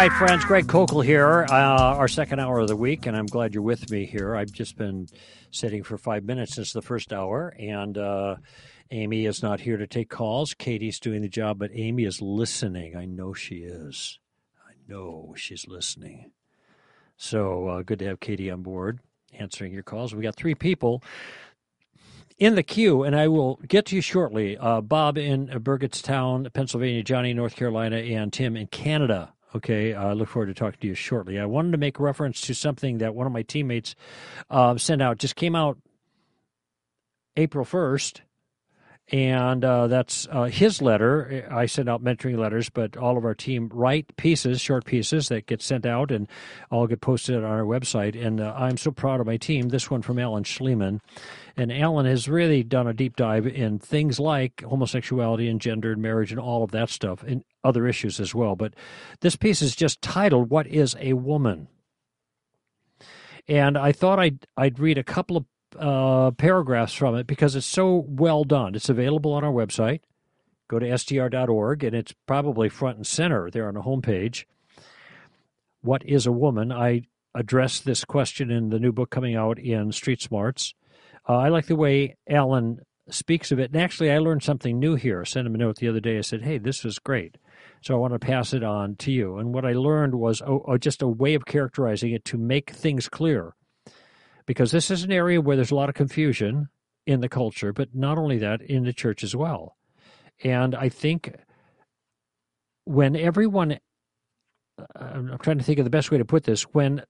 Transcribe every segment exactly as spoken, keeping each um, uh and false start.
Hi, friends. Greg Koukl here, uh, our second hour of the week, and I'm glad you're with me here. I've just been sitting for five minutes since the first hour, and uh, Amy is not here to take calls. Katie's doing the job, but Amy is listening. I know she is. I know she's listening. So uh, good to have Katie on board answering your calls. We got three people in the queue, and I will get to you shortly. Uh, Bob in Burgettstown, Pennsylvania, Johnny in North Carolina, and Tim in Canada. Okay, I uh, look forward to talking to you shortly. I wanted to make reference to something that one of my teammates uh, sent out. Just came out April first, and uh, that's uh, his letter. I send out mentoring letters, but all of our team write pieces, short pieces that get sent out and all get posted on our website. And uh, I'm so proud of my team. This one from Alan Shlemon. And Alan has really done a deep dive in things like homosexuality and gender and marriage and all of that stuff. And other issues as well. But this piece is just titled, What Is a Woman? And I thought I'd, I'd read a couple of uh, paragraphs from it because it's so well done. It's available on our website. Go to S T R dot org, and it's probably front and center there on the homepage. What is a woman? I address this question in the new book coming out in Street Smarts. Uh, I like the way Alan speaks of it. And actually, I learned something new here. I sent him a note the other day. I said, hey, this is great. So I want to pass it on to you. And what I learned was oh, oh, just a way of characterizing it to make things clear. Because this is an area where there's a lot of confusion in the culture, but not only that, in the church as well. And I think when everyone, I'm trying to think of the best way to put this, when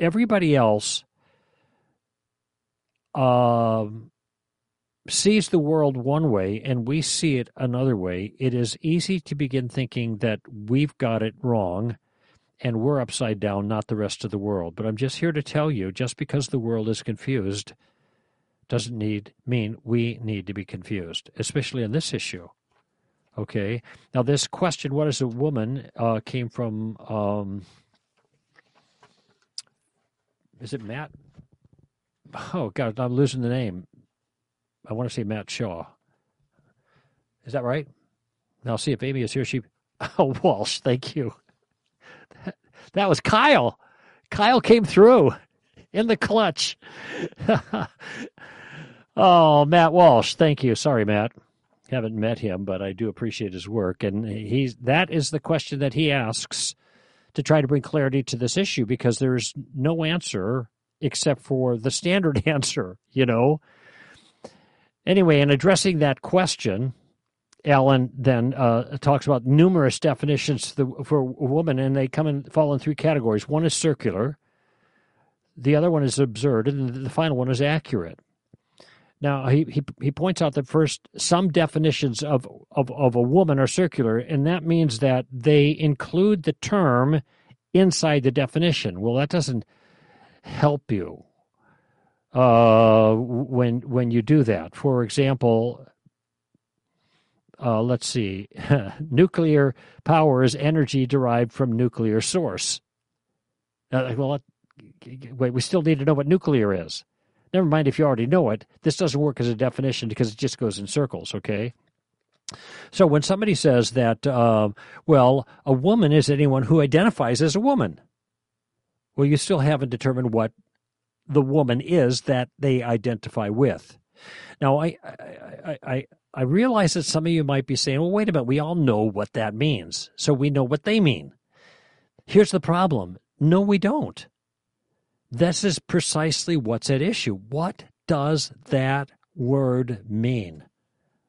everybody else um, sees the world one way and we see it another way, it is easy to begin thinking that we've got it wrong and we're upside down, not the rest of the world. But I'm just here to tell you, just because the world is confused doesn't need mean we need to be confused, especially on this issue. Okay? Now, this question, what is a woman, uh, came from, um, is it Matt? Oh, God, I'm losing the name. I want to say Matt Shaw. Is that right? Now, see if Amy is here. She, oh, Walsh, thank you. That, that was Kyle. Kyle came through in the clutch. Oh, Matt Walsh, thank you. Sorry, Matt. Haven't met him, but I do appreciate his work. And he's, that is the question that he asks to try to bring clarity to this issue, because there's no answer except for the standard answer, you know. Anyway, in addressing that question, Alan then uh, talks about numerous definitions for a woman, and they come and fall in three categories. One is circular, the other one is absurd, and the final one is accurate. Now, he he, he points out that first, some definitions of, of, of a woman are circular, and that means that they include the term inside the definition. Well, that doesn't help you. Uh, when when you do that. For example, uh, let's see, nuclear power is energy derived from nuclear source. Uh, well, wait, we still need to know what nuclear is. Never mind if you already know it. This doesn't work as a definition because it just goes in circles, okay? So when somebody says that, uh, well, a woman is anyone who identifies as a woman, well, you still haven't determined what the woman is that they identify with. Now, I, I I I realize that some of you might be saying, well, wait a minute, we all know what that means, so we know what they mean. Here's the problem. No, we don't. This is precisely what's at issue. What does that word mean?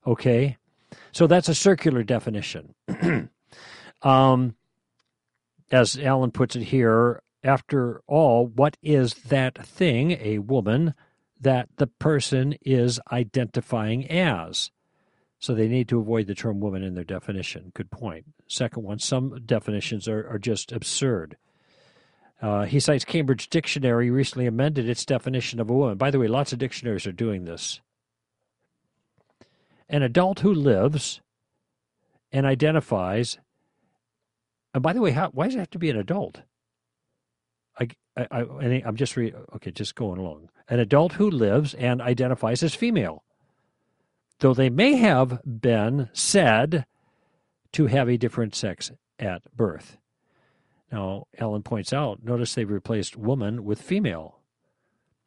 Okay? So that's a circular definition. um, as Alan puts it here, after all, what is that thing, a woman, that the person is identifying as? So they need to avoid the term woman in their definition. Good point. Second one, some definitions are, are just absurd. Uh, he cites Cambridge Dictionary recently amended its definition of a woman. By the way, lots of dictionaries are doing this. An adult who lives and identifies. And by the way, how, why does it have to be an adult? I, I, I, I'm just re- okay, just going along. An adult who lives and identifies as female, though they may have been said to have a different sex at birth. Now, Alan points out, notice they've replaced woman with female.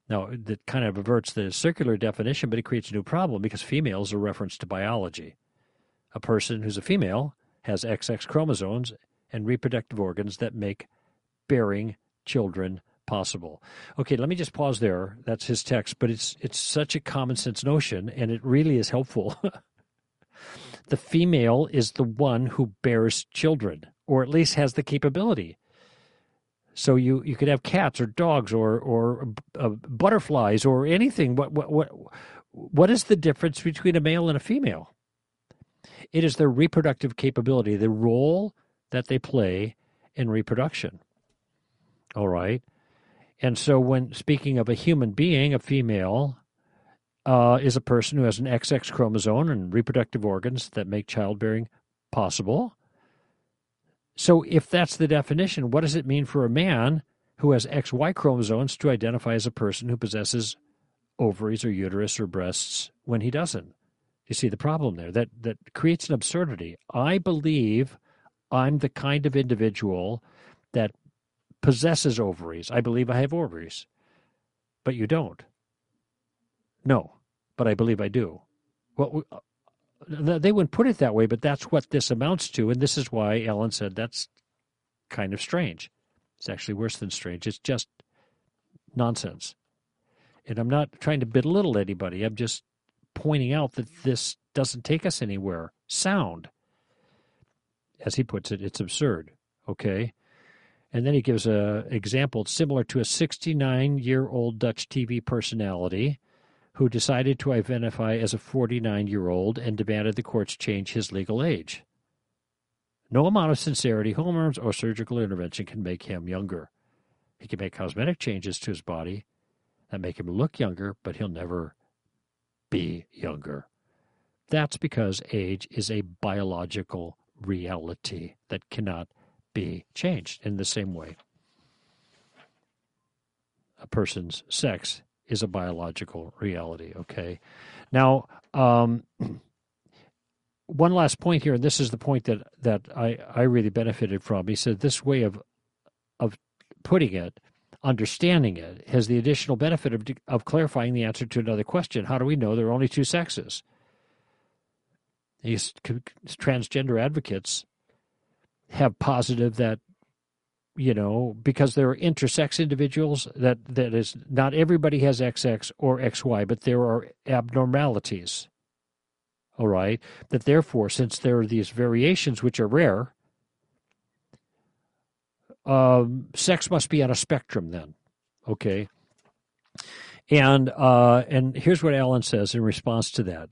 Now, that kind of averts the circular definition, but it creates a new problem because female is a reference to biology. A person who's a female has X X chromosomes and reproductive organs that make bearing children possible. Okay, let me just pause there. That's his text, but it's it's such a common sense notion, and it really is helpful. The female is the one who bears children, or at least has the capability. So you, you could have cats or dogs or or uh, butterflies or anything. What what what what is the difference between a male and a female? It is their reproductive capability, the role that they play in reproduction. All right. And so when speaking of a human being, a female uh, is a person who has an X X chromosome and reproductive organs that make childbearing possible. So if that's the definition, what does it mean for a man who has X Y chromosomes to identify as a person who possesses ovaries or uterus or breasts when he doesn't? You see the problem there. That that creates an absurdity. I believe I'm the kind of individual that possesses ovaries. I believe I have ovaries. But you don't. No, but I believe I do. Well, they wouldn't put it that way, but that's what this amounts to, and this is why Alan said that's kind of strange. It's actually worse than strange. It's just nonsense. And I'm not trying to belittle anybody. I'm just pointing out that this doesn't take us anywhere. Sound. As he puts it, it's absurd. Okay? And then he gives an example similar to a sixty-nine-year-old Dutch T V personality who decided to identify as a forty-nine-year-old and demanded the courts change his legal age. No amount of sincerity, hormones, or surgical intervention can make him younger. He can make cosmetic changes to his body that make him look younger, but he'll never be younger. That's because age is a biological reality that cannot be changed in the same way. A person's sex is a biological reality, okay? Now, um, one last point here, and this is the point that, that I, I really benefited from. He said this way of of putting it, understanding it, has the additional benefit of, of clarifying the answer to another question. How do we know there are only two sexes? These transgender advocates have positive that, you know, because there are intersex individuals, that, that is, not everybody has X X or X Y, but there are abnormalities, all right? That therefore, since there are these variations, which are rare, um, sex must be on a spectrum then, okay? And, uh, and here's what Alan says in response to that.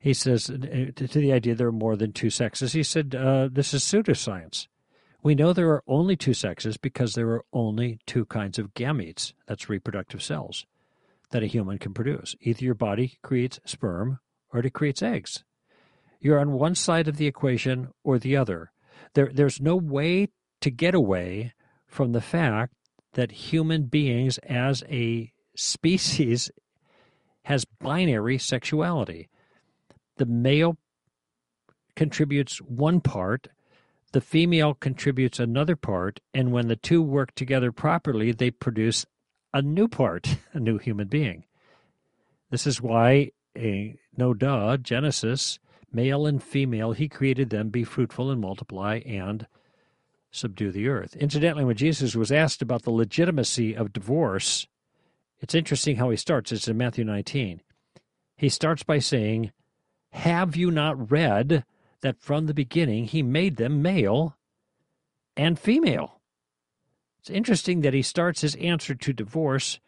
He says, to the idea there are more than two sexes, he said, uh, this is pseudoscience. We know there are only two sexes because there are only two kinds of gametes, that's reproductive cells, that a human can produce. Either your body creates sperm or it creates eggs. You're on one side of the equation or the other. There, there's no way to get away from the fact that human beings as a species has binary sexuality. The male contributes one part, the female contributes another part, and when the two work together properly, they produce a new part, a new human being. This is why, a, no duh, Genesis, male and female, he created them, be fruitful and multiply and subdue the earth. Incidentally, when Jesus was asked about the legitimacy of divorce, it's interesting how he starts. It's in Matthew nineteen. He starts by saying, have you not read that from the beginning he made them male and female? It's interesting that he starts his answer to divorce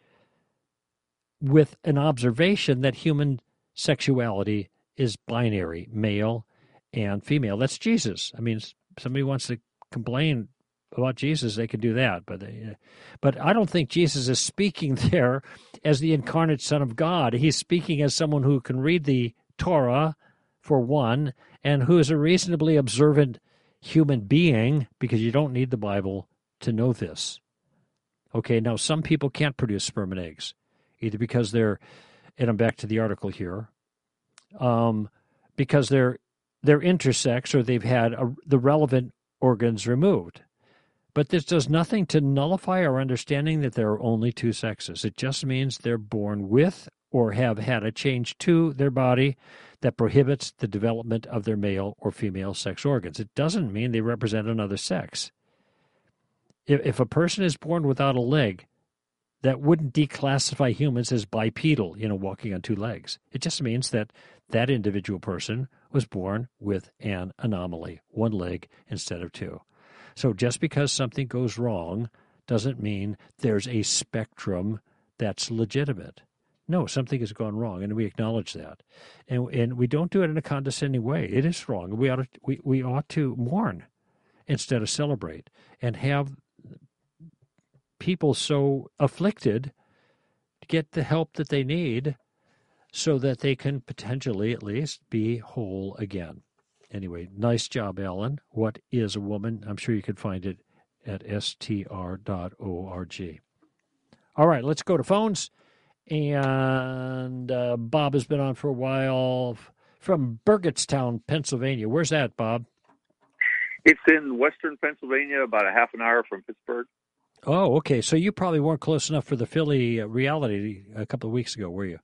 with an observation that human sexuality is binary, male and female. That's Jesus. I mean, if somebody wants to complain about Jesus, they can do that. But they, but I don't think Jesus is speaking there as the incarnate Son of God. He's speaking as someone who can read the Torah, for one, and who is a reasonably observant human being, because you don't need the Bible to know this. Okay, now some people can't produce sperm and eggs, either because they're, and I'm back to the article here, um, because they're they're intersex or they've had a, the relevant organs removed. But this does nothing to nullify our understanding that there are only two sexes. It just means they're born with or have had a change to their body that prohibits the development of their male or female sex organs. It doesn't mean they represent another sex. If, if a person is born without a leg, that wouldn't declassify humans as bipedal, you know, walking on two legs. It just means that that individual person was born with an anomaly, one leg instead of two. So just because something goes wrong doesn't mean there's a spectrum that's legitimate. No, something has gone wrong, and we acknowledge that. And and we don't do it in a condescending way. It is wrong. We ought to, we, we ought to mourn instead of celebrate and have people so afflicted get the help that they need so that they can potentially at least be whole again. Anyway, nice job, Alan. What is a Woman? I'm sure you can find it at S T R dot org. All right, let's go to phones. And uh, Bob has been on for a while from Burgettstown, Pennsylvania. Where's that, Bob? It's in western Pennsylvania, about a half an hour from Pittsburgh. Oh, okay. So you probably weren't close enough for the Philly reality a couple of weeks ago, were you?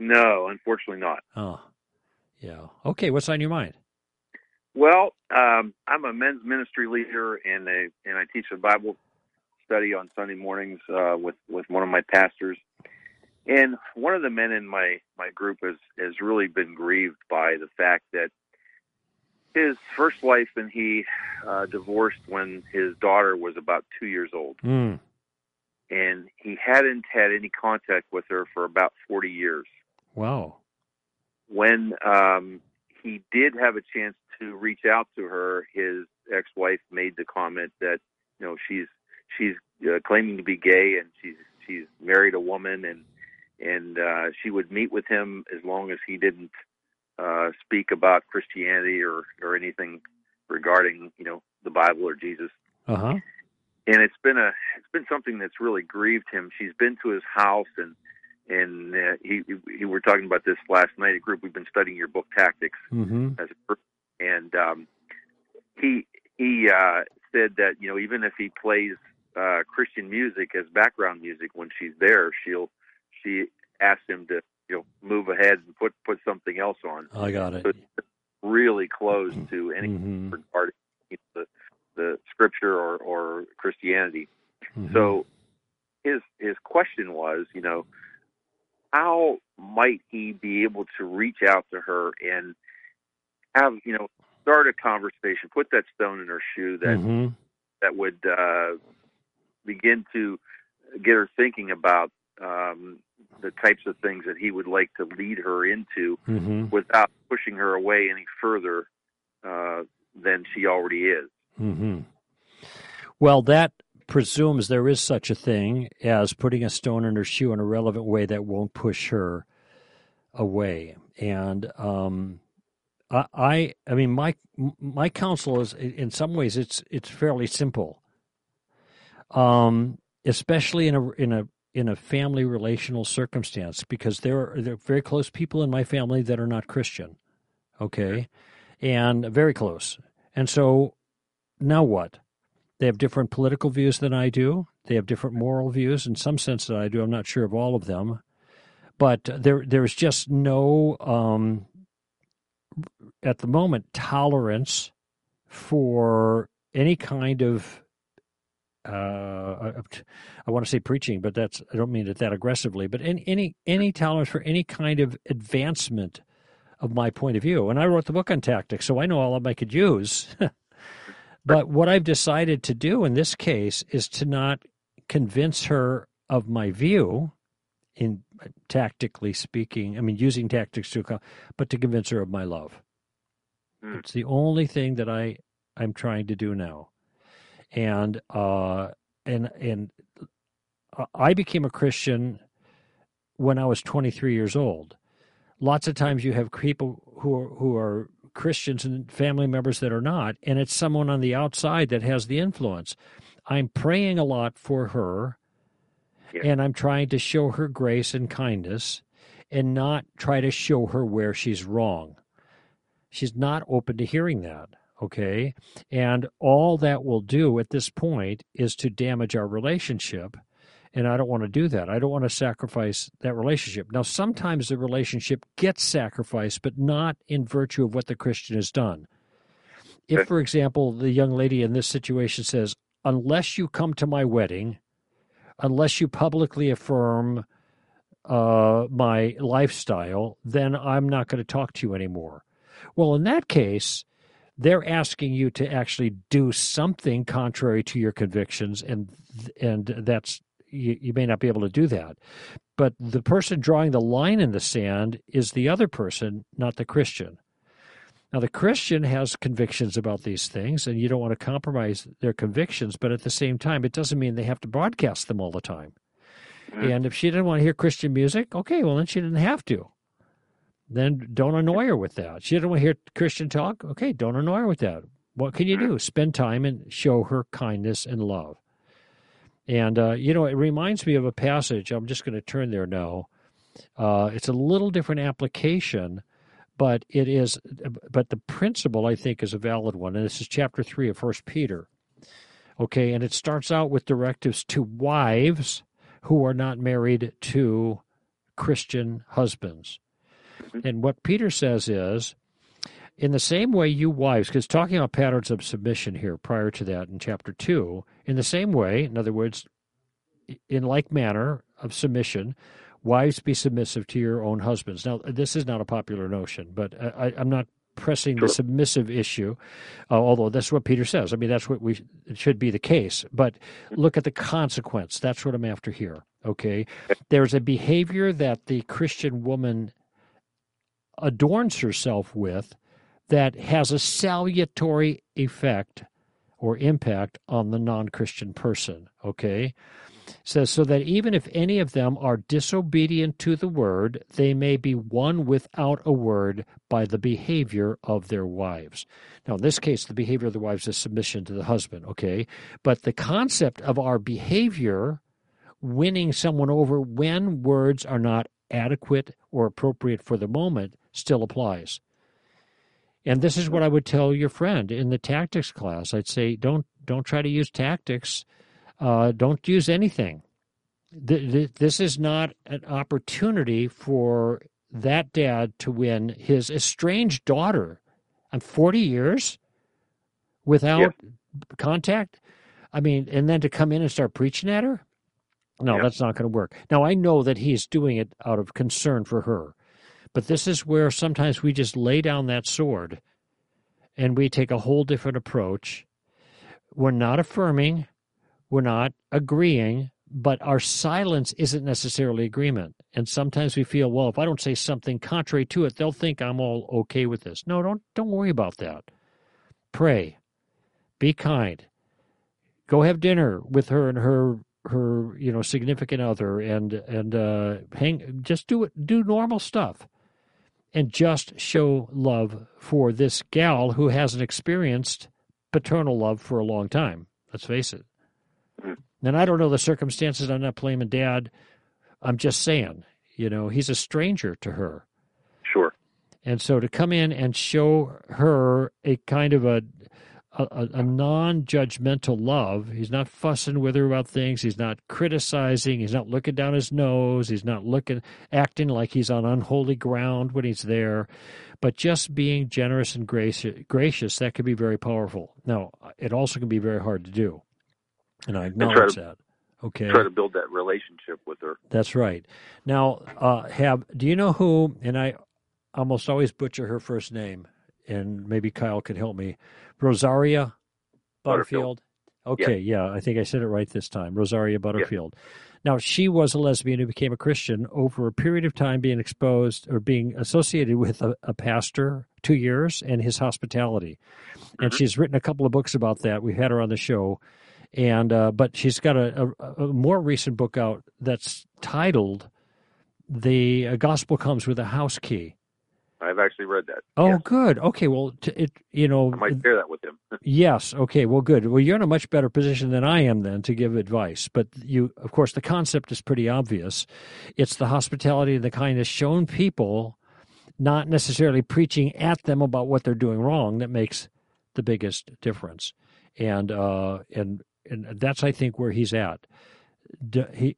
No, unfortunately not. Oh, yeah. Okay, what's on your mind? Well, um, I'm a men's ministry leader, and a, and I teach a Bible study on Sunday mornings uh, with, with one of my pastors. And one of the men in my, my group has, has really been grieved by the fact that his first wife and he uh, divorced when his daughter was about two years old. Mm. And he hadn't had any contact with her for about forty years. Wow. When um, he did have a chance to reach out to her, his ex-wife made the comment that, you know, she's she's uh, claiming to be gay and she's she's married a woman, and and uh, she would meet with him as long as he didn't uh, speak about Christianity or or anything regarding, you know, the Bible or Jesus. Uh-huh. And it's been a it's been something that's really grieved him. She's been to his house, and and uh, he, he we were talking about this last night. A group we've been studying your book Tactics. Mm-hmm. as a person. And um, he he uh, said that, you know, even if he plays uh, Christian music as background music when she's there, she'll she asked him to, you know, move ahead and put, put something else on. I got it. So it's really close to any mm-hmm. regarding the the scripture or, or Christianity. Mm-hmm. So his his question was, you know, how might he be able to reach out to her and have, you know, start a conversation, put that stone in her shoe that mm-hmm. that would uh, begin to get her thinking about um, the types of things that he would like to lead her into mm-hmm. without pushing her away any further uh, than she already is. Mm-hmm. Well, that presumes there is such a thing as putting a stone in her shoe in a relevant way that won't push her away. And um I, I mean, my my counsel is, in some ways, it's it's fairly simple, um, especially in a in a in a family relational circumstance, because there are, there are very close people in my family that are not Christian, okay, and very close, and so now what? They have different political views than I do. They have different moral views in some sense than I do. I'm not sure of all of them, but there there's just no. Um, at the moment, tolerance for any kind of, uh, I, I want to say preaching, but that's, I don't mean it that aggressively, but any, any, any tolerance for any kind of advancement of my point of view. And I wrote the book on tactics, so I know all of them I could use. But what I've decided to do in this case is to not convince her of my view in tactically speaking, I mean, using tactics to, but to convince her of my love. Mm. It's the only thing that I, I'm trying to do now. And, uh, and, and I became a Christian when I was twenty-three years old. Lots of times you have people who are, who are Christians and family members that are not, and it's someone on the outside that has the influence. I'm praying a lot for her. Yeah. And I'm trying to show her grace and kindness and not try to show her where she's wrong. She's not open to hearing that. okay? And all that will do at this point is to damage our relationship, and I don't want to do that. I don't want to sacrifice that relationship. Now, sometimes the relationship gets sacrificed, but not in virtue of what the Christian has done. If, for example, the young lady in this situation says, unless you come to my wedding, unless you publicly affirm uh, my lifestyle, then I'm not going to talk to you anymore. Well, in that case, they're asking you to actually do something contrary to your convictions, and and that's you, you may not be able to do that. But the person drawing the line in the sand is the other person, not the Christian. Now, the Christian has convictions about these things, and you don't want to compromise their convictions, but at the same time, it doesn't mean they have to broadcast them all the time. Mm-hmm. And if she didn't want to hear Christian music, okay, well, then she didn't have to. Then don't annoy her with that. She didn't want to hear Christian talk, okay, don't annoy her with that. What can you do? Spend time and show her kindness and love. And, uh, you know, it reminds me of a passage. I'm just going to turn there now. Uh, it's a little different application. But it is, but the principle, I think, is a valid one. And this is chapter three of First Peter. Okay, and it starts out with directives to wives who are not married to Christian husbands. And what Peter says is, in the same way you wives, because talking about patterns of submission here prior to that in chapter two, in the same way, in other words, in like manner of submission, wives, be submissive to your own husbands. Now, this is not a popular notion, but I, I'm not pressing the submissive issue, uh, although that's what Peter says. I mean, that's what we it should be the case. But look at the consequence. That's what I'm after here, okay? There's a behavior that the Christian woman adorns herself with that has a salutary effect or impact on the non-Christian person, okay? Says, so that even if any of them are disobedient to the word, they may be won without a word by the behavior of their wives. Now, in this case, the behavior of the wives is submission to the husband, okay? But the concept of our behavior winning someone over when words are not adequate or appropriate for the moment still applies. And this is what I would tell your friend in the tactics class. I'd say, don't don't try to use tactics. Uh, don't use anything. Th- th- this is not an opportunity for that dad to win his estranged daughter on forty years without yep. contact. I mean, and then to come in and start preaching at her? No, yep. that's not going to work. Now, I know that he's doing it out of concern for her, but this is where sometimes we just lay down that sword and we take a whole different approach. We're not affirming. We're not agreeing, but our silence isn't necessarily agreement. And sometimes we feel, well, if I don't say something contrary to it, they'll think I'm all okay with this. No, don't don't worry about that. Pray. Be kind. Go have dinner with her and her her you know significant other, and and uh, hang. Just do it. Do normal stuff, and just show love for this gal who hasn't experienced paternal love for a long time. Let's face it. And I don't know the circumstances. I'm not blaming Dad. I'm just saying, you know, he's a stranger to her. Sure. And so to come in and show her a kind of a a, a non-judgmental love, he's not fussing with her about things. He's not criticizing. He's not looking down his nose. He's not looking, acting like he's on unholy ground when he's there. But just being generous and gracious, gracious that can be very powerful. Now, it also can be very hard to do. And I acknowledge and to, that. Okay. Try to build that relationship with her. That's right. Now, uh, have do you know who? And I almost always butcher her first name, and maybe Kyle can help me. Rosaria Butterfield. Butterfield. Okay, yeah. yeah, I think I said it right this time. Rosaria Butterfield. Yeah. Now, she was a lesbian who became a Christian over a period of time being exposed or being associated with a, a pastor, two years, and his hospitality. Mm-hmm. And she's written a couple of books about that. We've had her on the show. And uh, but she's got a, a, a more recent book out that's titled "The Gospel Comes with a House Key." I've actually read that. Oh, yes. Good. Okay, well, t- it you know I might share that with him. Yes. Okay. Well, good. Well, you're in a much better position than I am then to give advice. But you, of course, the concept is pretty obvious. It's the hospitality and the kindness shown people, not necessarily preaching at them about what they're doing wrong, that makes the biggest difference. And uh, and and that's, I think, where he's at. D- he,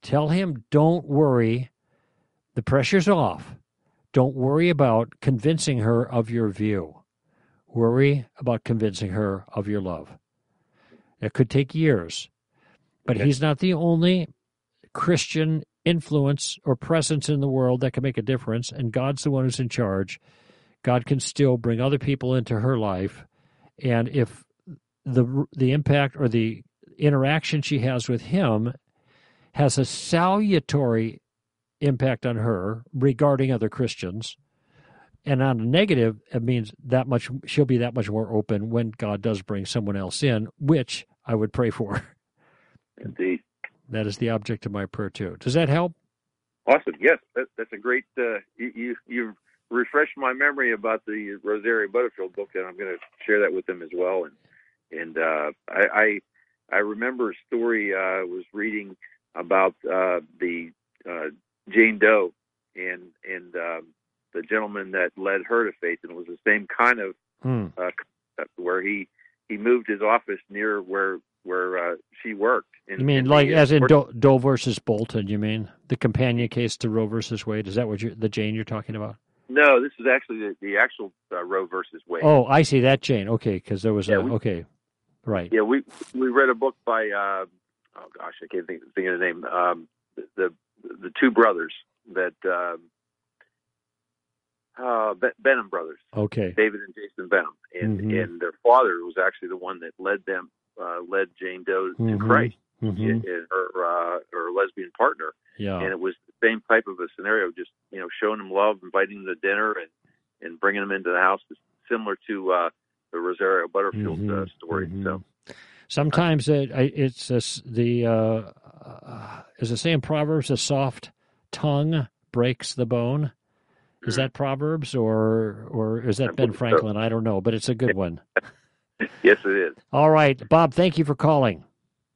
tell him, don't worry. The pressure's off. Don't worry about convincing her of your view. Worry about convincing her of your love. It could take years. But okay. He's not the only Christian influence or presence in the world that can make a difference, and God's the one who's in charge. God can still bring other people into her life, and if the the impact or the interaction she has with him has a salutary impact on her regarding other Christians, and on a negative, it means that much she'll be that much more open when God does bring someone else in, which I would pray for. Indeed. That is the object of my prayer, too. Does that help? Awesome. Yes, that, that's a great uh, – you, you, you've refreshed my memory about the Rosaria Butterfield book, and I'm going to share that with them as well. And and uh, I, I I remember a story I uh, was reading about uh, the uh, Jane Doe and, and um, the gentleman that led her to faith, and it was the same kind of hmm. – uh, where he, he moved his office near where – where uh, she worked. And, you mean like as in Doe, Doe versus Bolton, you mean? The companion case to Roe versus Wade? Is that what you, the Jane you're talking about? No, this is actually the, the actual uh, Roe versus Wade. Oh, I see, that Jane. Okay, because there was yeah, a, we, okay, right. Yeah, we we read a book by, uh, oh gosh, I can't think, think of the name, um, the, the the two brothers that, um, uh, Benham brothers. Okay. David and Jason Benham. And, mm-hmm. and their father was actually the one that led them, Uh, led Jane Doe to mm-hmm. Christ, mm-hmm. In, in her uh, her lesbian partner, yeah. And it was the same type of a scenario, just you know, showing him love, inviting him to dinner, and, and bringing him into the house, similar to uh, the Rosaria Butterfield mm-hmm. uh, story. Mm-hmm. So sometimes uh, it, it's a, the uh, uh, is it saying Proverbs, a soft tongue breaks the bone. Is that Proverbs or or is that Ben Franklin? I don't know, but it's a good one. Yes, it is. All right. Bob, thank you for calling.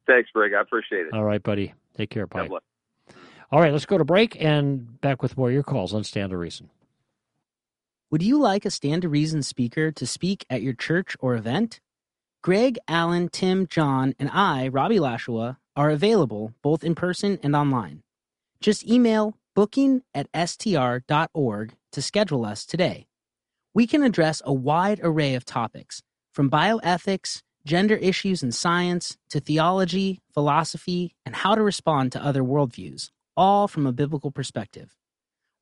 Thanks, Greg. I appreciate it. All right, buddy. Take care. Bye. All right, let's go to break and back with more of your calls on Stand to Reason. Would you like a Stand to Reason speaker to speak at your church or event? Greg, Alan, Tim, John, and I, Robbie Lashua, are available both in person and online. Just email booking at S T R dot org to schedule us today. We can address a wide array of topics, from bioethics, gender issues and science, to theology, philosophy, and how to respond to other worldviews, all from a biblical perspective.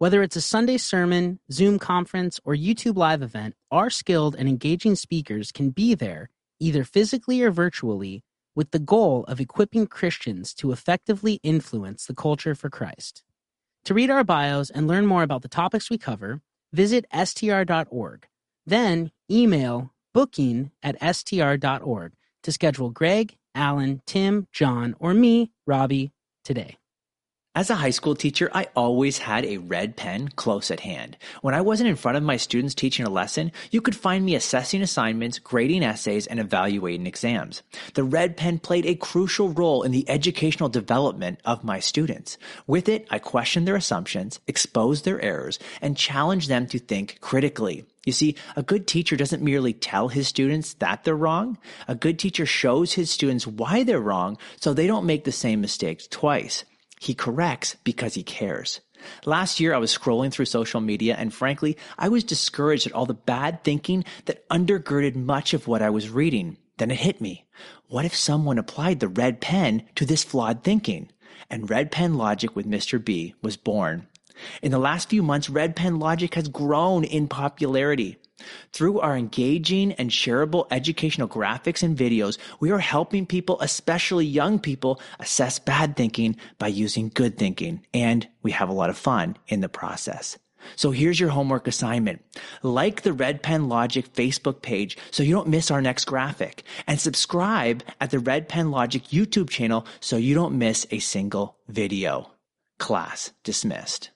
Whether it's a Sunday sermon, Zoom conference, or YouTube live event, our skilled and engaging speakers can be there, either physically or virtually, with the goal of equipping Christians to effectively influence the culture for Christ. To read our bios and learn more about the topics we cover, visit S T R dot org. Then email booking at S T R dot org to schedule Greg, Alan, Tim, John, or me, Robbie, today. As a high school teacher, I always had a red pen close at hand. When I wasn't in front of my students teaching a lesson, you could find me assessing assignments, grading essays, and evaluating exams. The red pen played a crucial role in the educational development of my students. With it, I questioned their assumptions, exposed their errors, and challenged them to think critically. You see, a good teacher doesn't merely tell his students that they're wrong. A good teacher shows his students why they're wrong so they don't make the same mistakes twice. He corrects because he cares. Last year, I was scrolling through social media, and frankly, I was discouraged at all the bad thinking that undergirded much of what I was reading. Then it hit me. What if someone applied the red pen to this flawed thinking? And Red Pen Logic with Mister B was born. In the last few months, Red Pen Logic has grown in popularity. Through our engaging and shareable educational graphics and videos, we are helping people, especially young people, assess bad thinking by using good thinking, and we have a lot of fun in the process. So here's your homework assignment. Like the Red Pen Logic Facebook page so you don't miss our next graphic, and subscribe at the Red Pen Logic YouTube channel so you don't miss a single video. Class dismissed.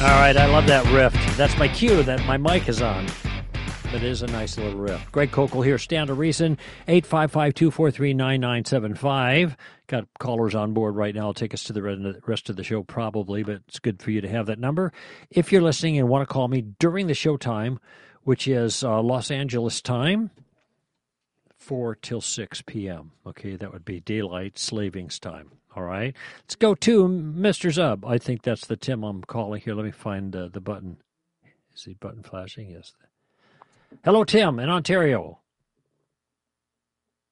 All right, I love that riff. That's my cue that my mic is on. But it is a nice little riff. Greg Koukl here, Stand to Reason, eight five five, two four three, nine nine seven five. got callers on board right now. I'll take us to the rest of the show probably, but it's good for you to have that number. If you're listening and want to call me during the show time, which is uh, Los Angeles time, four till six p.m. Okay, that would be daylight savings time. All right, let's go to Mister Zub. I think that's the Tim I'm calling here. Let me find uh, the button. Is the button flashing? Yes. Hello, Tim in Ontario.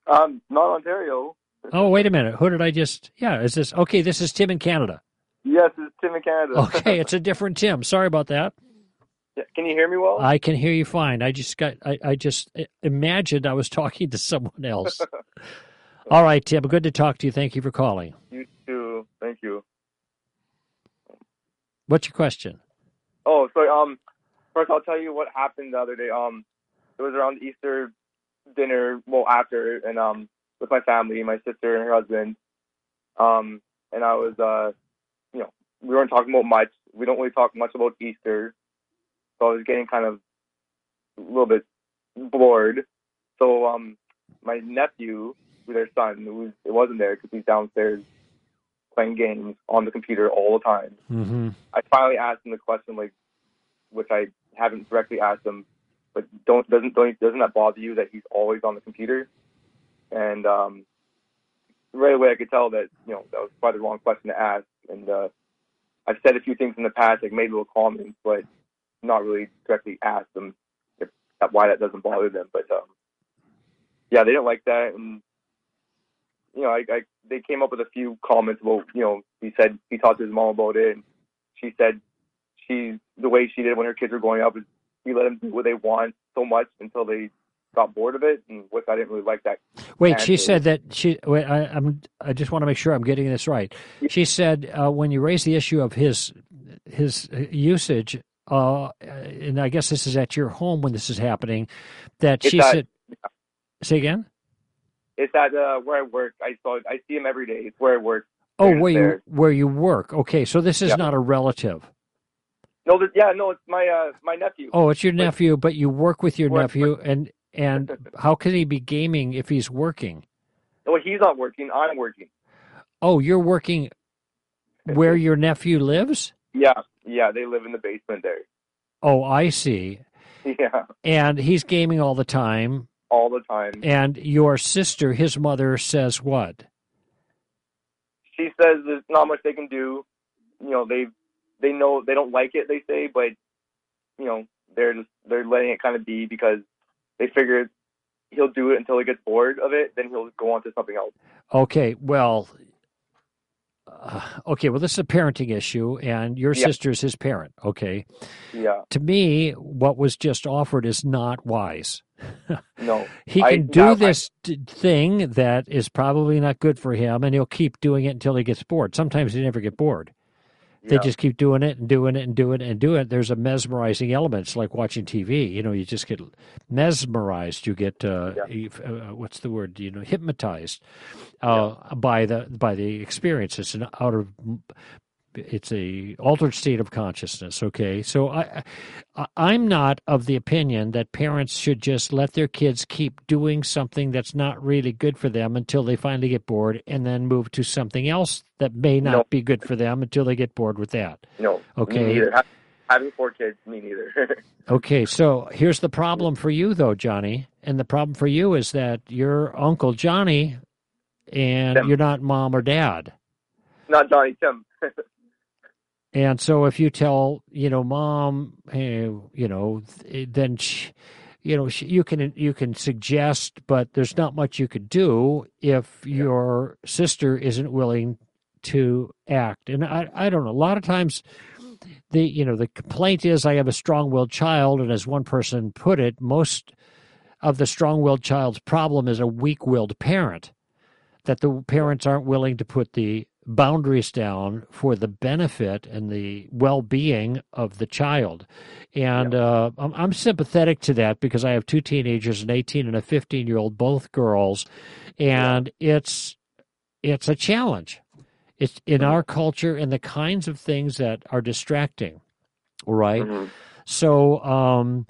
Um, not Ontario. Oh, wait a minute. Who did I just? Yeah, is this okay? This is Tim in Canada. Yes, it's Tim in Canada. Okay, it's a different Tim. Sorry about that. Can you hear me well? I can hear you fine. I just got. I, I just imagined I was talking to someone else. All right, Tim. Good to talk to you. Thank you for calling. You too. Thank you. What's your question? Oh, sorry. Um, first I'll tell you what happened the other day. Um, it was around Easter dinner, well after, and um, with my family, my sister and her husband. Um, and I was uh, you know, we weren't talking about much. We don't really talk much about Easter. So I was getting kind of a little bit bored. So um, my nephew with their son, who it wasn't there because he's downstairs playing games on the computer all the time. Mm-hmm. I finally asked him the question, like, which I haven't directly asked him, but don't doesn't don't, doesn't that bother you that he's always on the computer? And um, right away I could tell that you know that was probably the wrong question to ask. And uh, I've said a few things in the past, like made little comments, but not really directly asked them if, why that doesn't bother them. But, um, yeah, they didn't like that. And, you know, I, I, they came up with a few comments about, you know, he said he talked to his mom about it. And she said she, the way she did when her kids were growing up is we let them do what they want so much until they got bored of it. And which I didn't really like that. Wait, answer. She said that she, wait, I, I'm, I just want to make sure I'm getting this right. She said, uh, when you raise the issue of his, his usage, Uh, and I guess this is at your home when this is happening, that it's she at, said, yeah. Say again? It's at uh, where I work. I saw, I see him every day. It's where I work. Oh, where you, there. where you work. Okay, so this is yeah. not a relative. No, this, yeah, no, it's my uh, my nephew. Oh, it's your nephew, but you work with your work, nephew, work. and and how can he be gaming if he's working? Well, he's not working. I'm working. Oh, you're working where your nephew lives? Yeah. Yeah, they live in the basement there. Oh, I see. Yeah. And he's gaming all the time. All the time. And your sister, his mother, says what? She says there's not much they can do. You know, they they know they don't like it, they say, but you know, they're just they're letting it kind of be because they figure he'll do it until he gets bored of it, then he'll go on to something else. Okay, well, Uh, okay, well, this is a parenting issue, and your yeah. sister's his parent, okay? Yeah. To me, what was just offered is not wise. No. He can I, do now, this I, thing that is probably not good for him, and he'll keep doing it until he gets bored. Sometimes they never get bored. Yeah. They just keep doing it and doing it and doing it and doing it. There's a mesmerizing element. It's like watching T V. You know, you just get mesmerized. You get, uh, yeah. you, uh, what's the word, you know, hypnotized uh, yeah. by the by the experience. It's an outer, it's a altered state of consciousness, okay? So I, I, I'm not of the opinion that parents should just let their kids keep doing something that's not really good for them until they finally get bored and then move to something else that may not no. be good for them until they get bored with that. No, okay. Me neither. Having four kids, me neither. Okay, so here's the problem for you, though, Johnny. And the problem for you is that you're Uncle Johnny and Tim. You're not Mom or Dad. Not Johnny, Tim. And so if you tell, you know, Mom, hey, you know, then, she, you know, she, you can you can suggest, but there's not much you could do if yeah. your sister isn't willing to act. And I, I don't know. A lot of times, the you know, the complaint is I have a strong-willed child, and as one person put it, most of the strong-willed child's problem is a weak-willed parent, that the parents aren't willing to put the boundaries down for the benefit and the well-being of the child. And yep. uh, I'm, I'm sympathetic to that because I have two teenagers, an eighteen and a fifteen-year-old, both girls, and yep. it's it's a challenge. It's in mm-hmm. our culture and the kinds of things that are distracting, right? Mm-hmm. So um,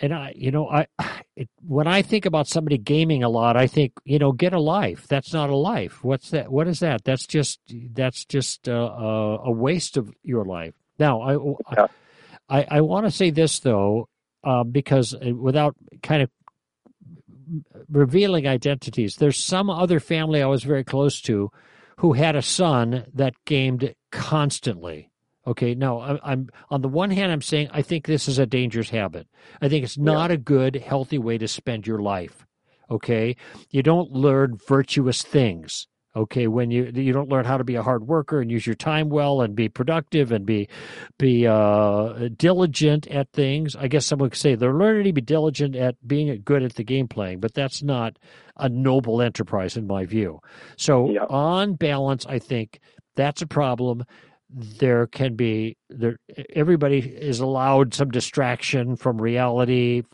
And I, you know, I, it, when I think about somebody gaming a lot, I think, you know, get a life. That's not a life. What's that? What is that? That's just, that's just uh, uh, a waste of your life. Now, I, yeah. I, I want to say this though, uh, because without kind of revealing identities, there's some other family I was very close to who had a son that gamed constantly. Okay, now I'm, I'm on the one hand, I'm saying I think this is a dangerous habit. I think it's not yeah. a good, healthy way to spend your life. Okay, you don't learn virtuous things. Okay, when you you don't learn how to be a hard worker and use your time well and be productive and be be uh, diligent at things. I guess someone could say they're learning to be diligent at being good at the game playing, but that's not a noble enterprise in my view. So yeah. on balance, I think that's a problem. There can be there. Everybody is allowed some distraction from reality,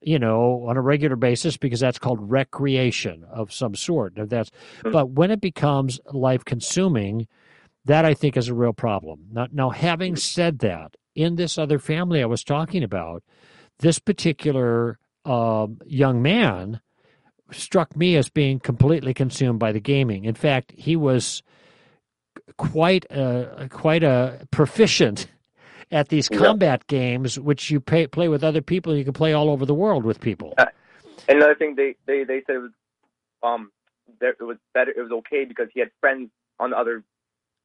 you know, on a regular basis because that's called recreation of some sort. That's, but when it becomes life-consuming, that I think is a real problem. Now, now, having said that, in this other family I was talking about, this particular um, young man struck me as being completely consumed by the gaming. In fact, he was quite a quite a proficient at these combat yeah. games, which you pay, play with other people. You can play all over the world with people. Yeah. And another thing they, they, they said it was um there, it was better it was okay because he had friends on the other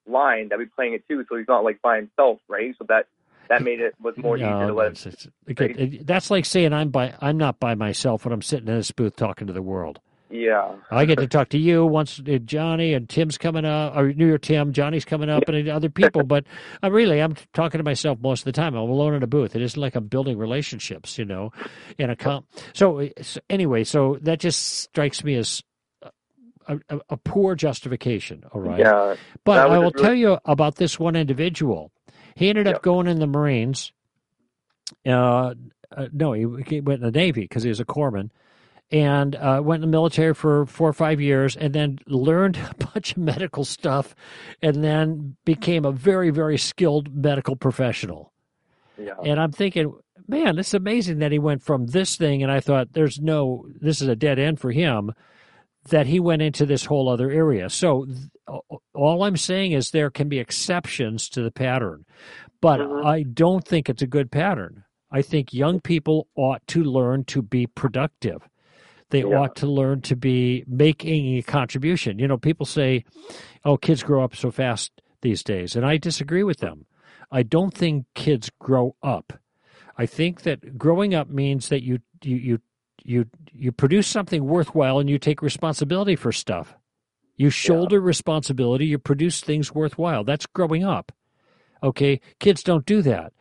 line that were playing it too, so he's not like by himself, right? So that that made it was more no, easy to let him. Okay. That's like saying I'm by I'm not by myself when I'm sitting in this booth talking to the world. Yeah, I get to talk to you once. Johnny and Tim's coming up, or New York Tim, Johnny's coming up, yeah. and other people. But I really, I'm talking to myself most of the time. I'm alone in a booth. It isn't like I'm building relationships, you know. In a comp. So, so anyway, so that just strikes me as a, a, a poor justification. All right. Yeah. But I will really- tell you about this one individual. He ended yeah. up going in the Marines. Uh, uh, no, he, he went in the Navy because he was a corpsman. And uh, went in the military for four or five years and then learned a bunch of medical stuff and then became a very, very skilled medical professional. Yeah. And I'm thinking, man, it's amazing that he went from this thing, and I thought there's no, this is a dead end for him, that he went into this whole other area. So th- all I'm saying is there can be exceptions to the pattern, but mm-hmm. I don't think it's a good pattern. I think young people ought to learn to be productive. They yeah. ought to learn to be making a contribution. You know, people say, oh, kids grow up so fast these days, and I disagree with them. I don't think kids grow up. I think that growing up means that you you you you, you produce something worthwhile and you take responsibility for stuff. You shoulder yeah. responsibility. You produce things worthwhile. That's growing up. Okay? Kids don't do that.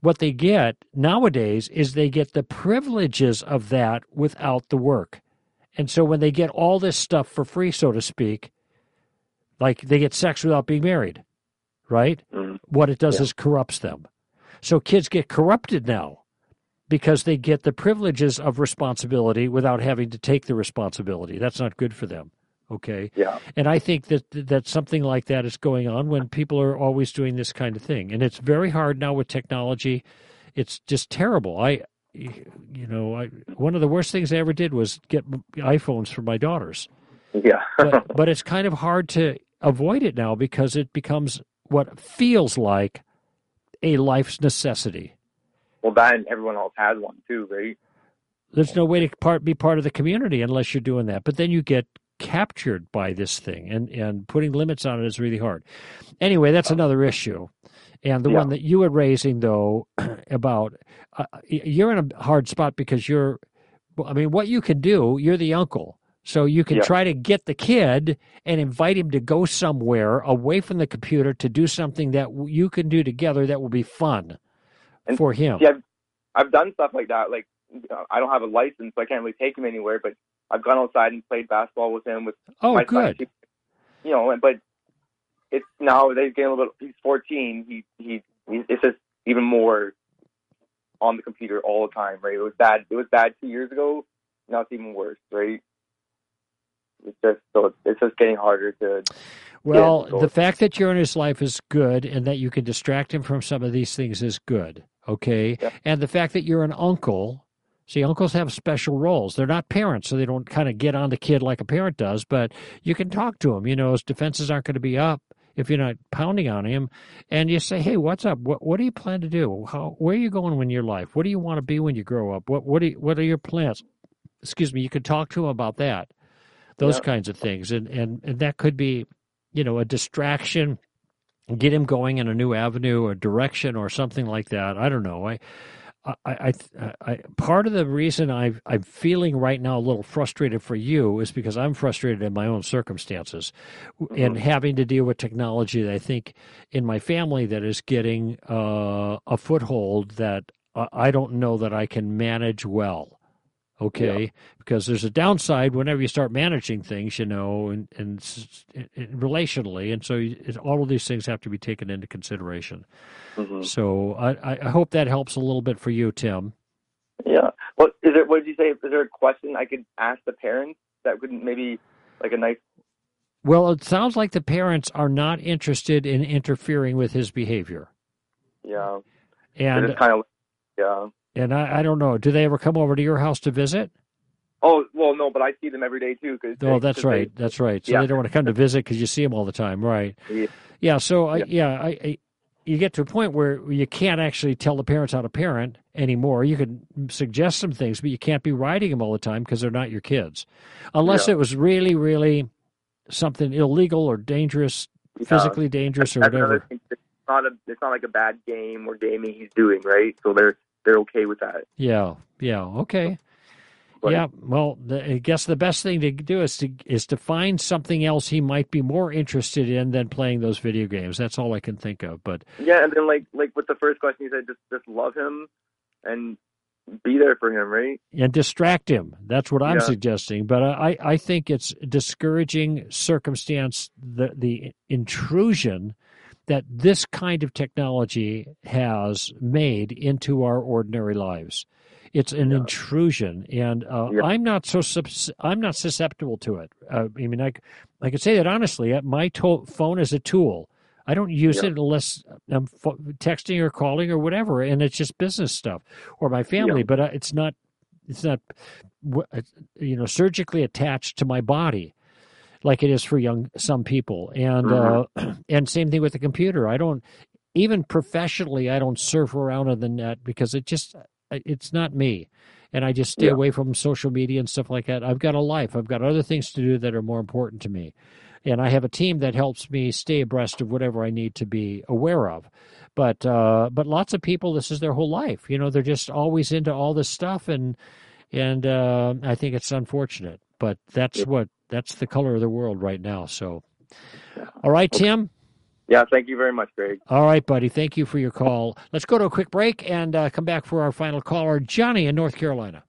What they get nowadays is they get the privileges of that without the work. And so when they get all this stuff for free, so to speak, like they get sex without being married, right? Mm-hmm. What it does yeah. is corrupts them. So kids get corrupted now because they get the privileges of responsibility without having to take the responsibility. That's not good for them. Okay. Yeah. And I think that that something like that is going on when people are always doing this kind of thing. And it's very hard now with technology. It's just terrible. I, you know, I, one of the worst things I ever did was get iPhones for my daughters. Yeah. but, but it's kind of hard to avoid it now because it becomes what feels like a life's necessity. Well, that and everyone else has one too, right? There's no way to part, be part of the community unless you're doing that. But then you get captured by this thing, and, and putting limits on it is really hard. Anyway, that's another issue. And the yeah. one that you were raising, though, about uh, you're in a hard spot because you're, I mean, what you can do, you're the uncle. So you can yeah. try to get the kid and invite him to go somewhere away from the computer to do something that you can do together that will be fun and for him. Yeah, I've, I've done stuff like that. Like, I don't have a license, so I can't really take him anywhere, but I've gone outside and played basketball with him. With oh, my good. Son. You know, but it's now they've getting a little bit. He's fourteen. He he. It's just even more on the computer all the time, right? It was bad. It was bad two years ago. Now it's even worse, right? It's just so. It's just getting harder to. Well, the fact that you're in his life is good, and that you can distract him from some of these things is good. okay? Yep. And the fact that you're an uncle. See, uncles have special roles. They're not parents, so they don't kind of get on the kid like a parent does, but you can talk to him. You know, his defenses aren't going to be up if you're not pounding on him. And you say, hey, what's up? What, what do you plan to do? How, where are you going in your life? What do you want to be when you grow up? What, what, do you, what are your plans? Excuse me, you could talk to him about that, those yep. kinds of things. And, and, and that could be, you know, a distraction, get him going in a new avenue or direction or something like that. I don't know. I, I, I, I, part of the reason I've, I'm feeling right now a little frustrated for you is because I'm frustrated in my own circumstances mm-hmm. and having to deal with technology that I think in my family that is getting uh, a foothold that I don't know that I can manage well. Okay, yeah. Because there's a downside whenever you start managing things, you know, and, and, and relationally, and so it, all of these things have to be taken into consideration. Mm-hmm. So I, I hope that helps a little bit for you, Tim. Yeah. Well, is there? What did you say? Is there a question I could ask the parents that would maybe like a nice? Well, it sounds like the parents are not interested in interfering with his behavior. Yeah. And it's kind of yeah. And I, I don't know. Do they ever come over to your house to visit? Oh, well, no, but I see them every day, too. Cause oh, they, that's cause right. They, that's right. So yeah. They don't want to come to visit because you see them all the time, right? Yeah, yeah so, I, yeah, yeah I, I, you get to a point where you can't actually tell the parents how to parent anymore. You can suggest some things, but you can't be riding them all the time because they're not your kids. Unless yeah. it was really, really something illegal or dangerous, yeah. physically dangerous that's, or whatever. It's not, a, it's not like a bad game or gaming he's doing, right? So they're... they're okay with that. Yeah, yeah, okay. But, yeah, well, the, I guess the best thing to do is to is to find something else he might be more interested in than playing those video games. That's all I can think of. But yeah, and then like like with the first question, you said just just love him and be there for him, right? And distract him. That's what I'm yeah. suggesting. But I, I think it's discouraging circumstance, the the intrusion that this kind of technology has made into our ordinary lives. It's an yeah. intrusion, and uh, yeah. I'm not so I'm not susceptible to it. Uh, I mean, I, I can say that honestly. My to- phone is a tool. I don't use yeah. it unless I'm fo- texting or calling or whatever, and it's just business stuff or my family. Yeah. But uh, it's not, it's not, you know, surgically attached to my body, like it is for young some people, and mm-hmm. uh, and same thing with the computer. I don't even professionally. I don't surf around on the net because it just it's not me, and I just stay yeah. away from social media and stuff like that. I've got a life. I've got other things to do that are more important to me, and I have a team that helps me stay abreast of whatever I need to be aware of. But uh, but lots of people, this is their whole life. You know, they're just always into all this stuff, and and uh, I think it's unfortunate. But that's yeah. what. That's the color of the world right now. So, all right, okay. Tim? Yeah, thank you very much, Greg. All right, buddy. Thank you for your call. Let's go to a quick break and uh, come back for our final caller, Johnny in North Carolina.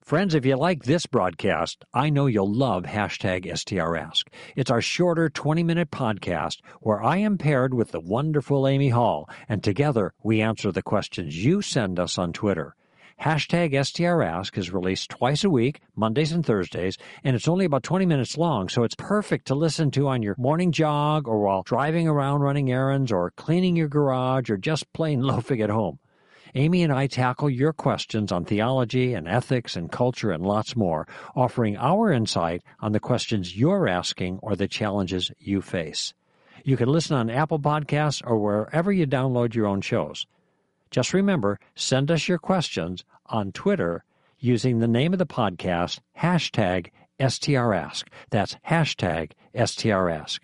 Friends, if you like this broadcast, I know you'll love hashtag STRask. It's our shorter twenty-minute podcast where I am paired with the wonderful Amy Hall, and together we answer the questions you send us on Twitter. Hashtag STRask is released twice a week, Mondays and Thursdays, and it's only about twenty minutes long, so it's perfect to listen to on your morning jog or while driving around running errands or cleaning your garage or just plain loafing at home. Amy and I tackle your questions on theology and ethics and culture and lots more, offering our insight on the questions you're asking or the challenges you face. You can listen on Apple Podcasts or wherever you download your own shows. Just remember, send us your questions on Twitter using the name of the podcast, hashtag STRask. That's hashtag STRask.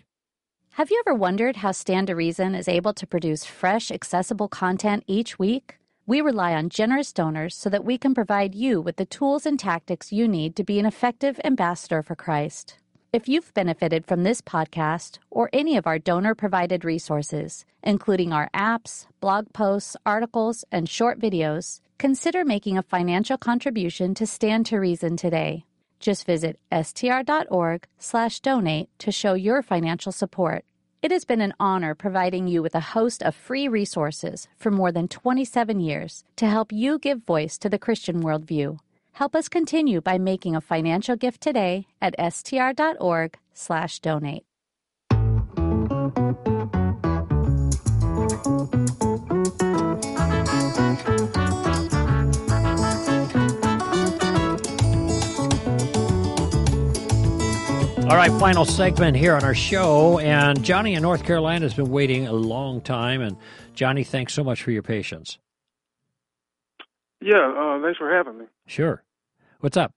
Have you ever wondered how Stand to Reason is able to produce fresh, accessible content each week? We rely on generous donors so that we can provide you with the tools and tactics you need to be an effective ambassador for Christ. If you've benefited from this podcast or any of our donor-provided resources, including our apps, blog posts, articles, and short videos, consider making a financial contribution to Stand to Reason today. Just visit str.org slash donate to show your financial support. It has been an honor providing you with a host of free resources for more than twenty-seven years to help you give voice to the Christian worldview. Help us continue by making a financial gift today at str.org slash donate. All right, final segment here on our show. And Johnny in North Carolina has been waiting a long time. And Johnny, thanks so much for your patience. Yeah, uh, thanks for having me. Sure. What's up?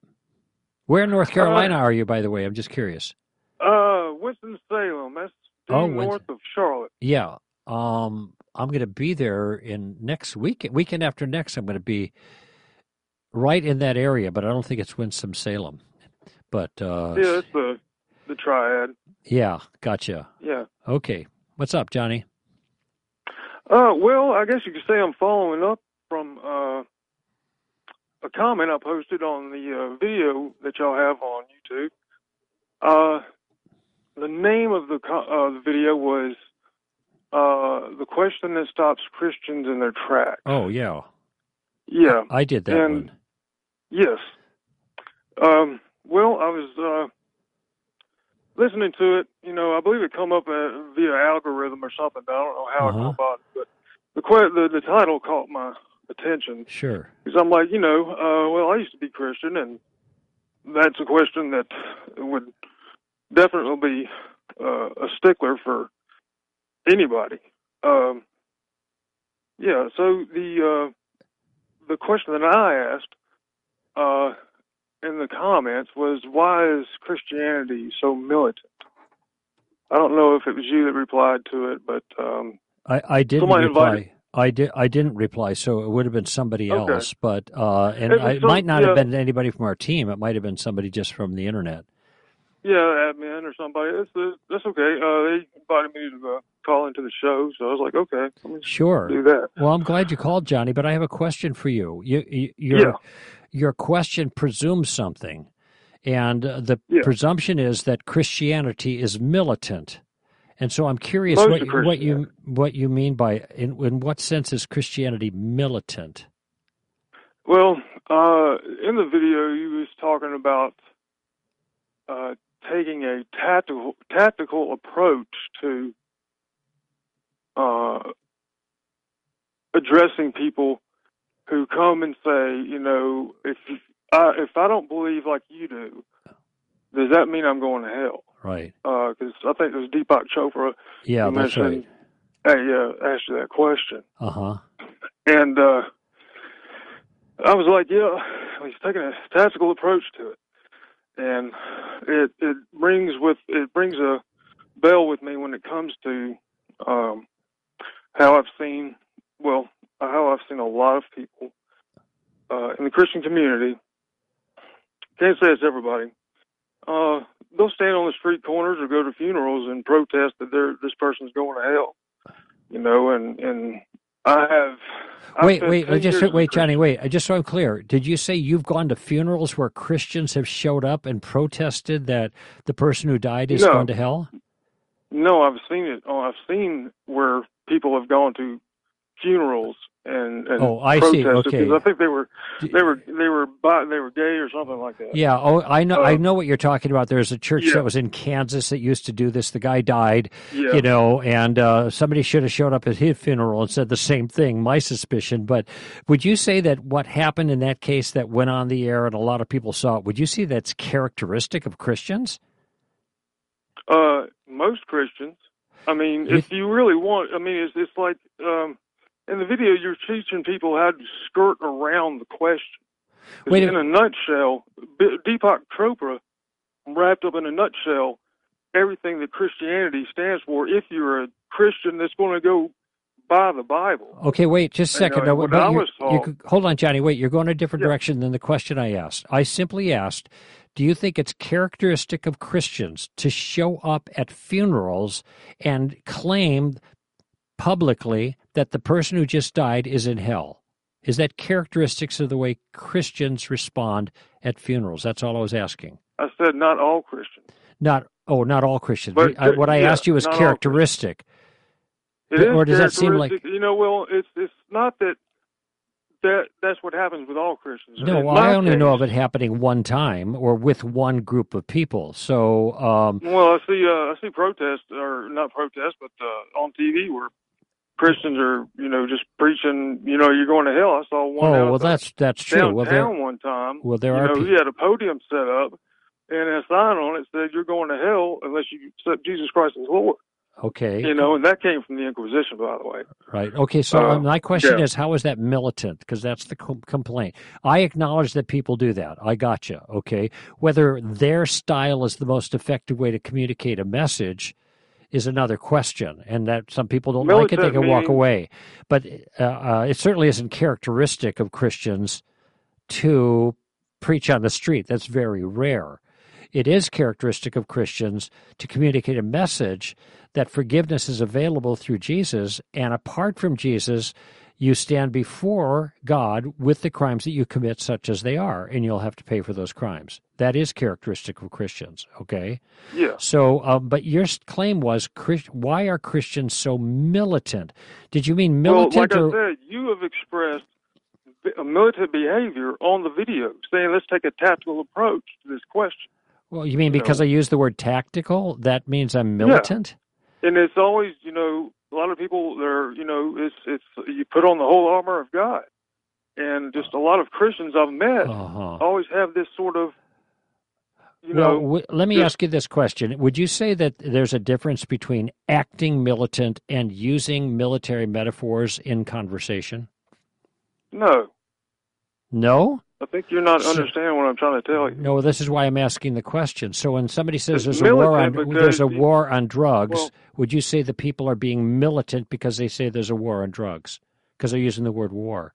Where in North Carolina uh, are you, by the way? I'm just curious. Uh, Winston-Salem. That's oh, north Winston. of Charlotte. Yeah. Um, I'm going to be there in next week, weekend after next. I'm going to be right in that area, but I don't think it's Winston-Salem. But uh, yeah, it's the the triad. Yeah, gotcha. Yeah. Okay. What's up, Johnny? Uh, well, I guess you could say I'm following up from uh, a comment I posted on the uh, video that y'all have on YouTube. Uh, the name of the uh, the video was uh, "The Question That Stops Christians in Their Tracks." Oh yeah. Yeah. I did that and, one. Yes. Um. Well, I was uh, listening to it. You know, I believe it come up uh, via algorithm or something. But I don't know how uh-huh. it came about, but the, the the title caught my attention. Sure, because I'm like, you know, uh, well, I used to be Christian, and that's a question that would definitely be uh, a stickler for anybody. Um, yeah. So the uh, the question that I asked. Uh, in the comments was, why is Christianity so militant? I don't know if it was you that replied to it, but um, I, I didn't reply. Invited... I did. I didn't reply, so it would have been somebody okay. else. But uh, and it, I, it some, might not yeah. have been anybody from our team. It might have been somebody just from the internet. Yeah, admin or somebody. That's that's okay. Uh, they invited me to uh, call into the show, so I was like, okay, let me sure do that. Well, I'm glad you called, Johnny. But I have a question for you. You, you you're. Yeah. Your question presumes something, and the yeah. presumption is that Christianity is militant. And so I'm curious what, what you what you mean by, in, in what sense is Christianity militant? Well, uh, in the video, you was talking about uh, taking a tactical, tactical approach to uh, addressing people who come and say, you know, if I, if I don't believe like you do, does that mean I'm going to hell? Right. Because uh, I think it was Deepak Chopra. Yeah, that's right. Hey, uh, asked you that question. Uh-huh. And uh, I was like, yeah, he's taking a tactical approach to it, and it it brings with it brings a bell with me when it comes to um, how I've seen well. how I've seen a lot of people uh, in the Christian community, can't say it's everybody, uh, they'll stand on the street corners or go to funerals and protest that they're, this person's going to hell, you know, and, and I have... I've wait, wait, just wait, Johnny, wait, just so I'm clear, did you say you've gone to funerals where Christians have showed up and protested that the person who died is no, going to hell? No, I've seen it. Oh, I've seen where people have gone to funerals And, and oh, I see. Okay, I think they were, they were, they were, bi they were gay or something like that. Yeah. Oh, I know. Uh, I know what you're talking about. There's a church yeah. that was in Kansas that used to do this. The guy died, yeah. you know, and uh, somebody should have showed up at his funeral and said the same thing. My suspicion. But would you say that what happened in that case that went on the air and a lot of people saw it? Would you say that's characteristic of Christians? Uh, most Christians. I mean, if, if you really want, I mean, it's it's like. Um, In the video, you're teaching people how to skirt around the question. Wait, in a nutshell, Deepak Chopra wrapped up in a nutshell everything that Christianity stands for. If you're a Christian that's going to go by the Bible. Okay, wait just a second. And, uh, no, you, taught, you could, hold on, Johnny. Wait, you're going a different yeah. direction than the question I asked. I simply asked, do you think it's characteristic of Christians to show up at funerals and claim publicly that the person who just died is in hell? Is that characteristics of the way Christians respond at funerals? That's all I was asking. I said not all Christians. Not oh, not all Christians. But, I, what I yeah, asked you is characteristic. It is or does that seem like you know? Well, it's it's not that that that's what happens with all Christians. No, well, I only case, know of it happening one time or with one group of people. So um, well, I see uh, I see protests or not protests, but uh, on T V where Christians are, you know, just preaching, you know, you're going to hell. I saw one. Oh, well, that's that's true. Well, downtown one time. Well, there are. You know, he had a podium set up, and a sign on it said, "You're going to hell unless you accept Jesus Christ as Lord." Okay. You know, and that came from the Inquisition, by the way. Right. Okay, so uh, my question yeah. is, how is that militant? Because that's the com- complaint. I acknowledge that people do that. I gotcha. Okay. Whether their style is the most effective way to communicate a message is another question, and that some people don't militant like it, they can means, walk away. But uh, uh, it certainly isn't characteristic of Christians to preach on the street. That's very rare. It is characteristic of Christians to communicate a message that forgiveness is available through Jesus, and apart from Jesus, you stand before God with the crimes that you commit, such as they are, and you'll have to pay for those crimes. That is characteristic of Christians, okay? Yeah. So, um, but your claim was, Christ- why are Christians so militant? Did you mean militant? Well, like or- I said, you have expressed a militant behavior on the video, saying let's take a tactical approach to this question. Well, you mean because you know, I use the word tactical, that means I'm militant? Yeah. And it's always, you know, a lot of people, they're, you know, it's it's you put on the whole armor of God. And just a lot of Christians I've met uh-huh. always have this sort of, you well, know. W- let me just, ask you this question. Would you say that there's a difference between acting militant and using military metaphors in conversation? No. No? I think you're not understanding so, what I'm trying to tell you. No, this is why I'm asking the question. So when somebody says there's a, war on, there's a war on drugs, well, would you say the people are being militant because they say there's a war on drugs? Because they're using the word war.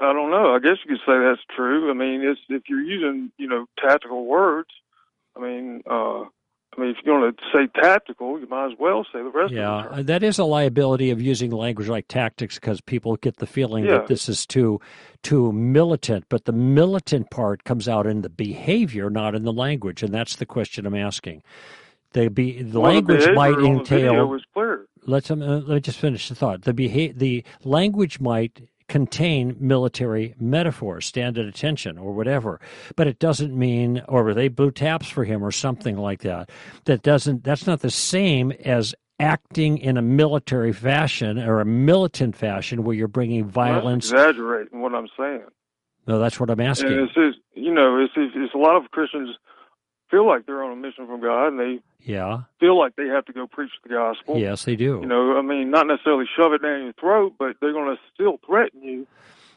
I don't know. I guess you could say that's true. I mean, it's, if you're using, you know, tactical words, I mean... uh I mean, if you're going to say tactical, you might as well say the rest yeah, of it. Yeah, that is a liability of using language like tactics because people get the feeling yeah. that this is too too militant. But the militant part comes out in the behavior, not in the language, and that's the question I'm asking. The, be, the well, language the might entail... Was clear. Let's, um, let me just finish the thought. The beha- The language might... contain military metaphors, stand at attention or whatever, but it doesn't mean, or they blew taps for him or something like that. That doesn't, that's not the same as acting in a military fashion or a militant fashion where you're bringing violence. I'm exaggerating what I'm saying. No, that's what I'm asking. And it's just, you know, it's, it's, it's a lot of Christians feel like they're on a mission from God, and they yeah. feel like they have to go preach the gospel. Yes, they do. You know, I mean, not necessarily shove it down your throat, but they're going to still threaten you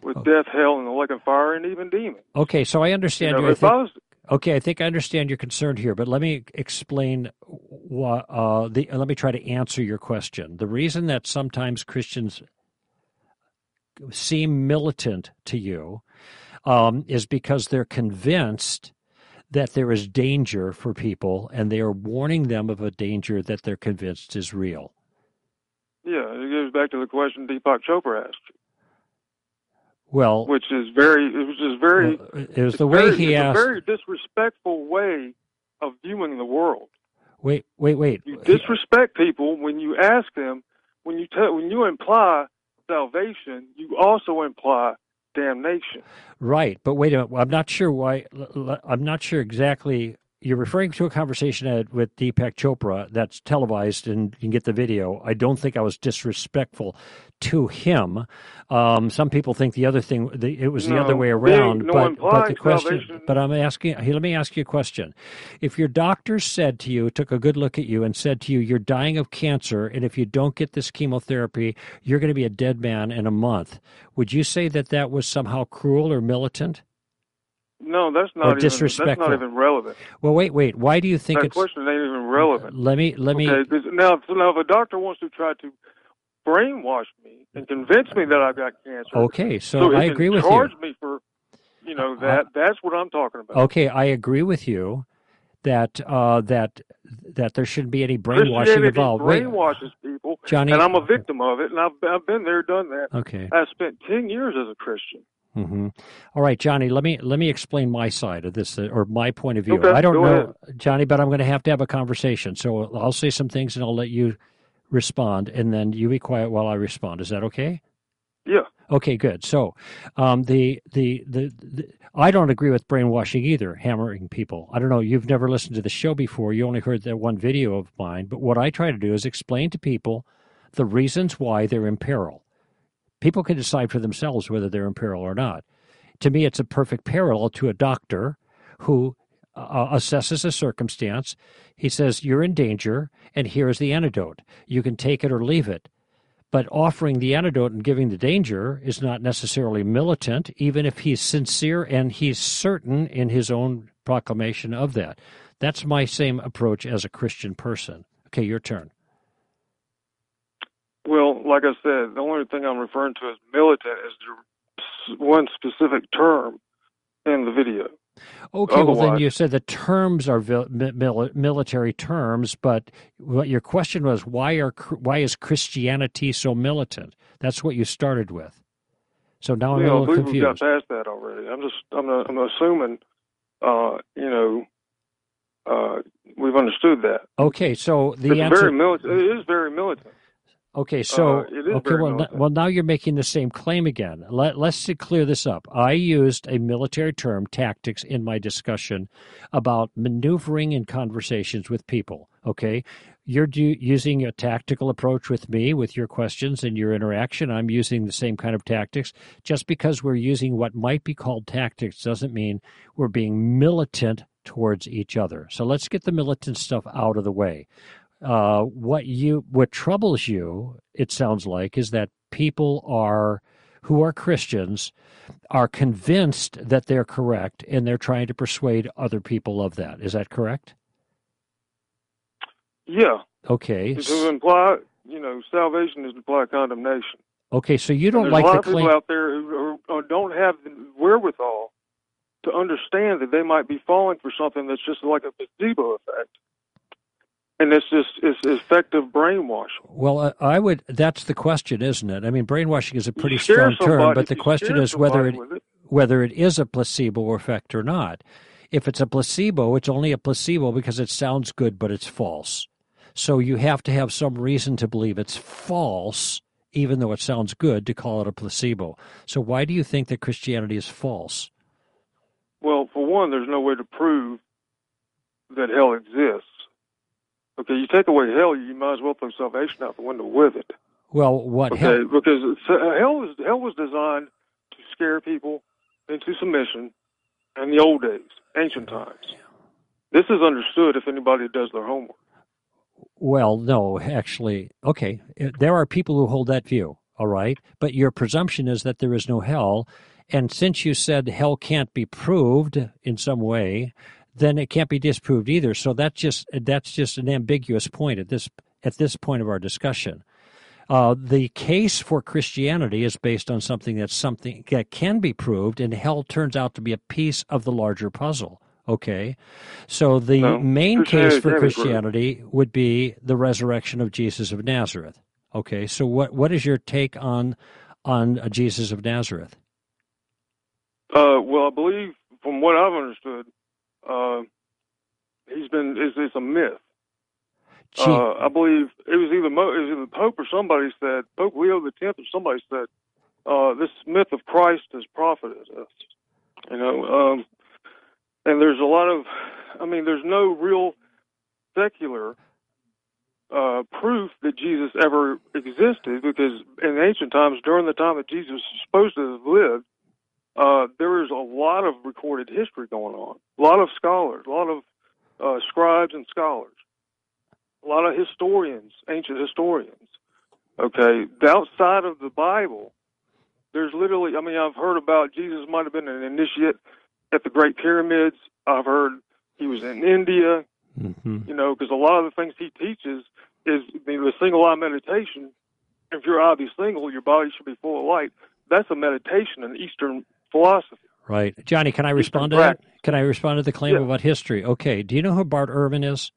with okay. death, hell, and the lake of fire, and even demons. Okay, so I understand. You know, you. I think, I was, okay, I think I understand your concern here, but let me explain. What, uh, the, let me try to answer your question. The reason that sometimes Christians seem militant to you um, is because they're convinced that there is danger for people, and they are warning them of a danger that they're convinced is real. Yeah, it goes back to the question Deepak Chopra asked. Well, which is very, it was just very, it was the way he asked. It's a very disrespectful way of viewing the world. Wait, wait, wait. You disrespect people when you ask them, when you tell, when you imply salvation, you also imply damnation. Right, but wait a minute. I'm not sure why. I'm not sure exactly. You're referring to a conversation at, with Deepak Chopra that's televised, and you can get the video. I don't think I was disrespectful to him. Um, some people think the other thing. The, it was no, the other way around. No but, but the question. Salvation. But I'm asking. Hey, let me ask you a question. If your doctor said to you, took a good look at you, and said to you, "You're dying of cancer, and if you don't get this chemotherapy, you're going to be a dead man in a month," would you say that that was somehow cruel or militant? No, that's not, even, that's not even relevant. Well, wait, wait. Why do you think that it's... That question ain't even relevant. Let me... Let me... Okay, now, now, if a doctor wants to try to brainwash me and convince me that I've got cancer... Okay, so, so I agree with you. ...charge me for, you know, that. Uh, that's what I'm talking about. Okay, I agree with you that uh, that that there shouldn't be any brainwashing involved. Brainwashes wait. people, Johnny, and I'm a victim of it, and I've, I've been there, done that. Okay. I spent ten years as a Christian. Mm-hmm. All right, Johnny, let me let me explain my side of this, or my point of view. Okay, I don't know, ahead. Johnny, but I'm going to have to have a conversation. So I'll say some things, and I'll let you respond, and then you be quiet while I respond. Is that okay? Yeah. Okay, good. So um, the, the, the, the I don't agree with brainwashing either, hammering people. I don't know. You've never listened to the show before. You only heard that one video of mine. But what I try to do is explain to people the reasons why they're in peril. People can decide for themselves whether they're in peril or not. To me, it's a perfect parallel to a doctor who uh, assesses a circumstance. He says, you're in danger, and here is the antidote. You can take it or leave it. But offering the antidote and giving the danger is not necessarily militant, even if he's sincere and he's certain in his own proclamation of that. That's my same approach as a Christian person. Okay, your turn. Well, like I said, the only thing I'm referring to as militant is one specific term in the video. Okay, Otherwise, well then you said the terms are military terms, but what your question was, why are why is Christianity so militant? That's what you started with. So now I'm you know, a little confused. We've got past that already. I'm just I'm I'm assuming, uh, you know, uh, we've understood that. Okay, so the it's answer very militant. It is very militant. Okay, so uh, okay, well, well, now you're making the same claim again. Let, let's clear this up. I used a military term, tactics, in my discussion about maneuvering in conversations with people, okay? You're do, using a tactical approach with me, with your questions and your interaction. I'm using the same kind of tactics. Just because we're using what might be called tactics doesn't mean we're being militant towards each other. So let's get the militant stuff out of the way. Uh, what you what troubles you, it sounds like, is that people are who are Christians are convinced that they're correct, and they're trying to persuade other people of that. Is that correct? Yeah. Okay. To imply, you know, salvation is to imply condemnation. Okay, so you don't like the claim. There's a lot of people out there who are, don't have the wherewithal to understand that they might be falling for something that's just like a placebo effect. And it's just it's effective brainwashing. Well, I would. That's the question, isn't it? I mean, brainwashing is a pretty strong term, but the question is whether it whether it is a placebo effect or not. If it's a placebo, it's only a placebo because it sounds good, but it's false. So you have to have some reason to believe it's false, even though it sounds good, to call it a placebo. So why do you think that Christianity is false? Well, for one, there's no way to prove that hell exists. Okay, you take away hell, you might as well throw salvation out the window with it. Well, what okay, hell? Because hell was, hell was designed to scare people into submission in the old days, ancient times. This is understood if anybody does their homework. Well, no, actually, okay, there are people who hold that view, all right? But your presumption is that there is no hell, and since you said hell can't be proved in some way, then it can't be disproved either. So that's just that's just an ambiguous point at this at this point of our discussion. Uh, the case for Christianity is based on something that's something that can be proved, and hell turns out to be a piece of the larger puzzle. Okay, so the no, main case for Christianity would be the resurrection of Jesus of Nazareth. Okay, so what what is your take on on Jesus of Nazareth? Uh, well, I believe from what I've understood. Uh, he's been, it's, it's a myth. Uh, I believe it was either, Mo, it was either the Pope or somebody said, Pope Leo the X or somebody said, uh, this myth of Christ has profited us. You know, um, and there's a lot of, I mean, there's no real secular uh, proof that Jesus ever existed because in ancient times, during the time that Jesus was supposed to have lived, Uh, there is a lot of recorded history going on, a lot of scholars, a lot of uh, scribes and scholars, a lot of historians, ancient historians, okay? Outside of the Bible, there's literally, I mean, I've heard about Jesus might have been an initiate at the Great Pyramids. I've heard he was in India, mm-hmm. you know, because a lot of the things he teaches is the single eye meditation. If your eye be single, your body should be full of light. That's a meditation in Eastern philosophy. Right. Johnny, can I respond to that? Can I respond to the claim yeah. about history? Okay. Do you know who Bart Ehrman is?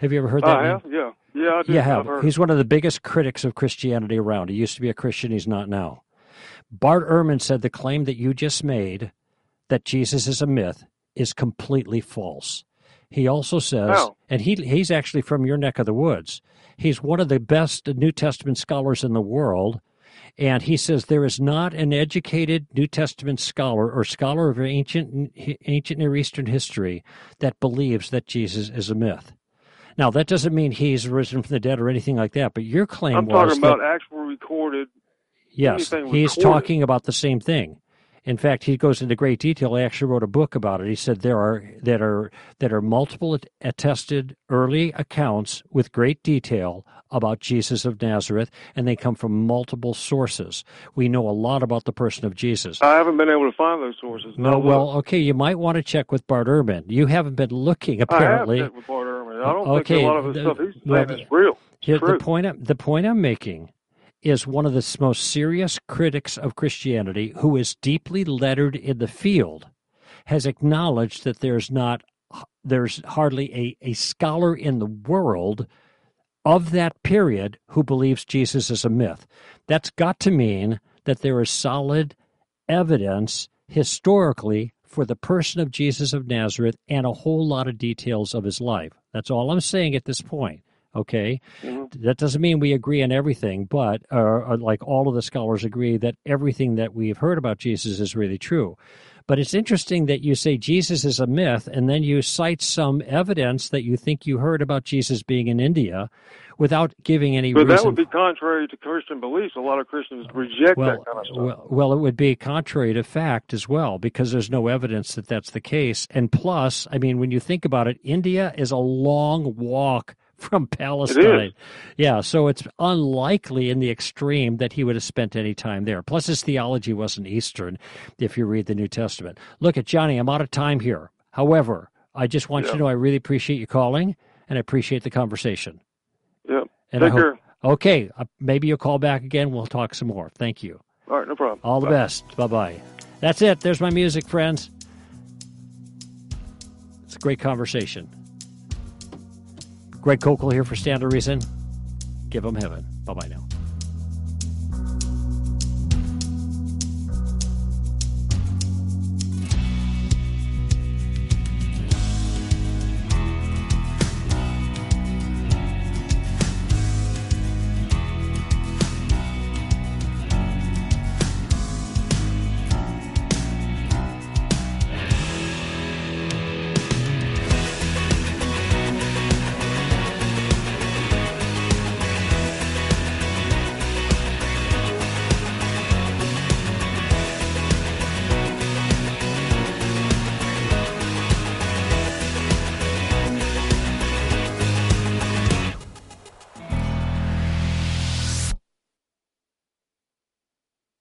Have you ever heard that I name? Have, yeah. Yeah, I do. You have. Heard. He's one of the biggest critics of Christianity around. He used to be a Christian. He's not now. Bart Ehrman said the claim that you just made, that Jesus is a myth, is completely false. He also says, oh. and he he's actually from your neck of the woods, he's one of the best New Testament scholars in the world. And he says there is not an educated New Testament scholar or scholar of ancient ancient Near Eastern history that believes that Jesus is a myth. Now, that doesn't mean he's risen from the dead or anything like that, but your claim was I'm talking was about that, actual recorded... Yes, he's recorded. Talking about the same thing. In fact, he goes into great detail. I actually wrote a book about it. He said there are that are that are multiple attested early accounts with great detail about Jesus of Nazareth, and they come from multiple sources. We know a lot about the person of Jesus. I haven't been able to find those sources. No, no well, okay, you might want to check with Bart Ehrman. You haven't been looking, apparently. I have checked with Bart Ehrman. I don't okay, think a lot of his the, stuff he's well, saying is real. Here, the point I'm, the point I'm making is one of the most serious critics of Christianity, who is deeply lettered in the field, has acknowledged that there's not there's hardly a, a scholar in the world of that period who believes Jesus is a myth. That's got to mean that there is solid evidence historically for the person of Jesus of Nazareth and a whole lot of details of his life. That's all I'm saying at this point. Okay, mm-hmm. That doesn't mean we agree on everything, but uh, like all of the scholars agree that everything that we've heard about Jesus is really true. But it's interesting that you say Jesus is a myth, and then you cite some evidence that you think you heard about Jesus being in India without giving any reason. But that would be contrary to Christian beliefs. A lot of Christians reject well, that kind of stuff. Well, well, it would be contrary to fact as well, because there's no evidence that that's the case. And plus, I mean, when you think about it, India is a long walk from Palestine. Yeah, so it's unlikely in the extreme that he would have spent any time there. Plus, his theology wasn't Eastern, if you read the New Testament. Look at Johnny, I'm out of time here. However, I just want yeah. you to know I really appreciate you calling, and I appreciate the conversation. Yeah, and take I hope, care. Okay, uh, maybe you'll call back again. We'll talk some more. Thank you. All right, no problem. All the Bye. best. Bye-bye. That's it. There's my music, friends. It's a great conversation. Greg Koukl here for Stand to Reason. Give them heaven. Bye-bye now.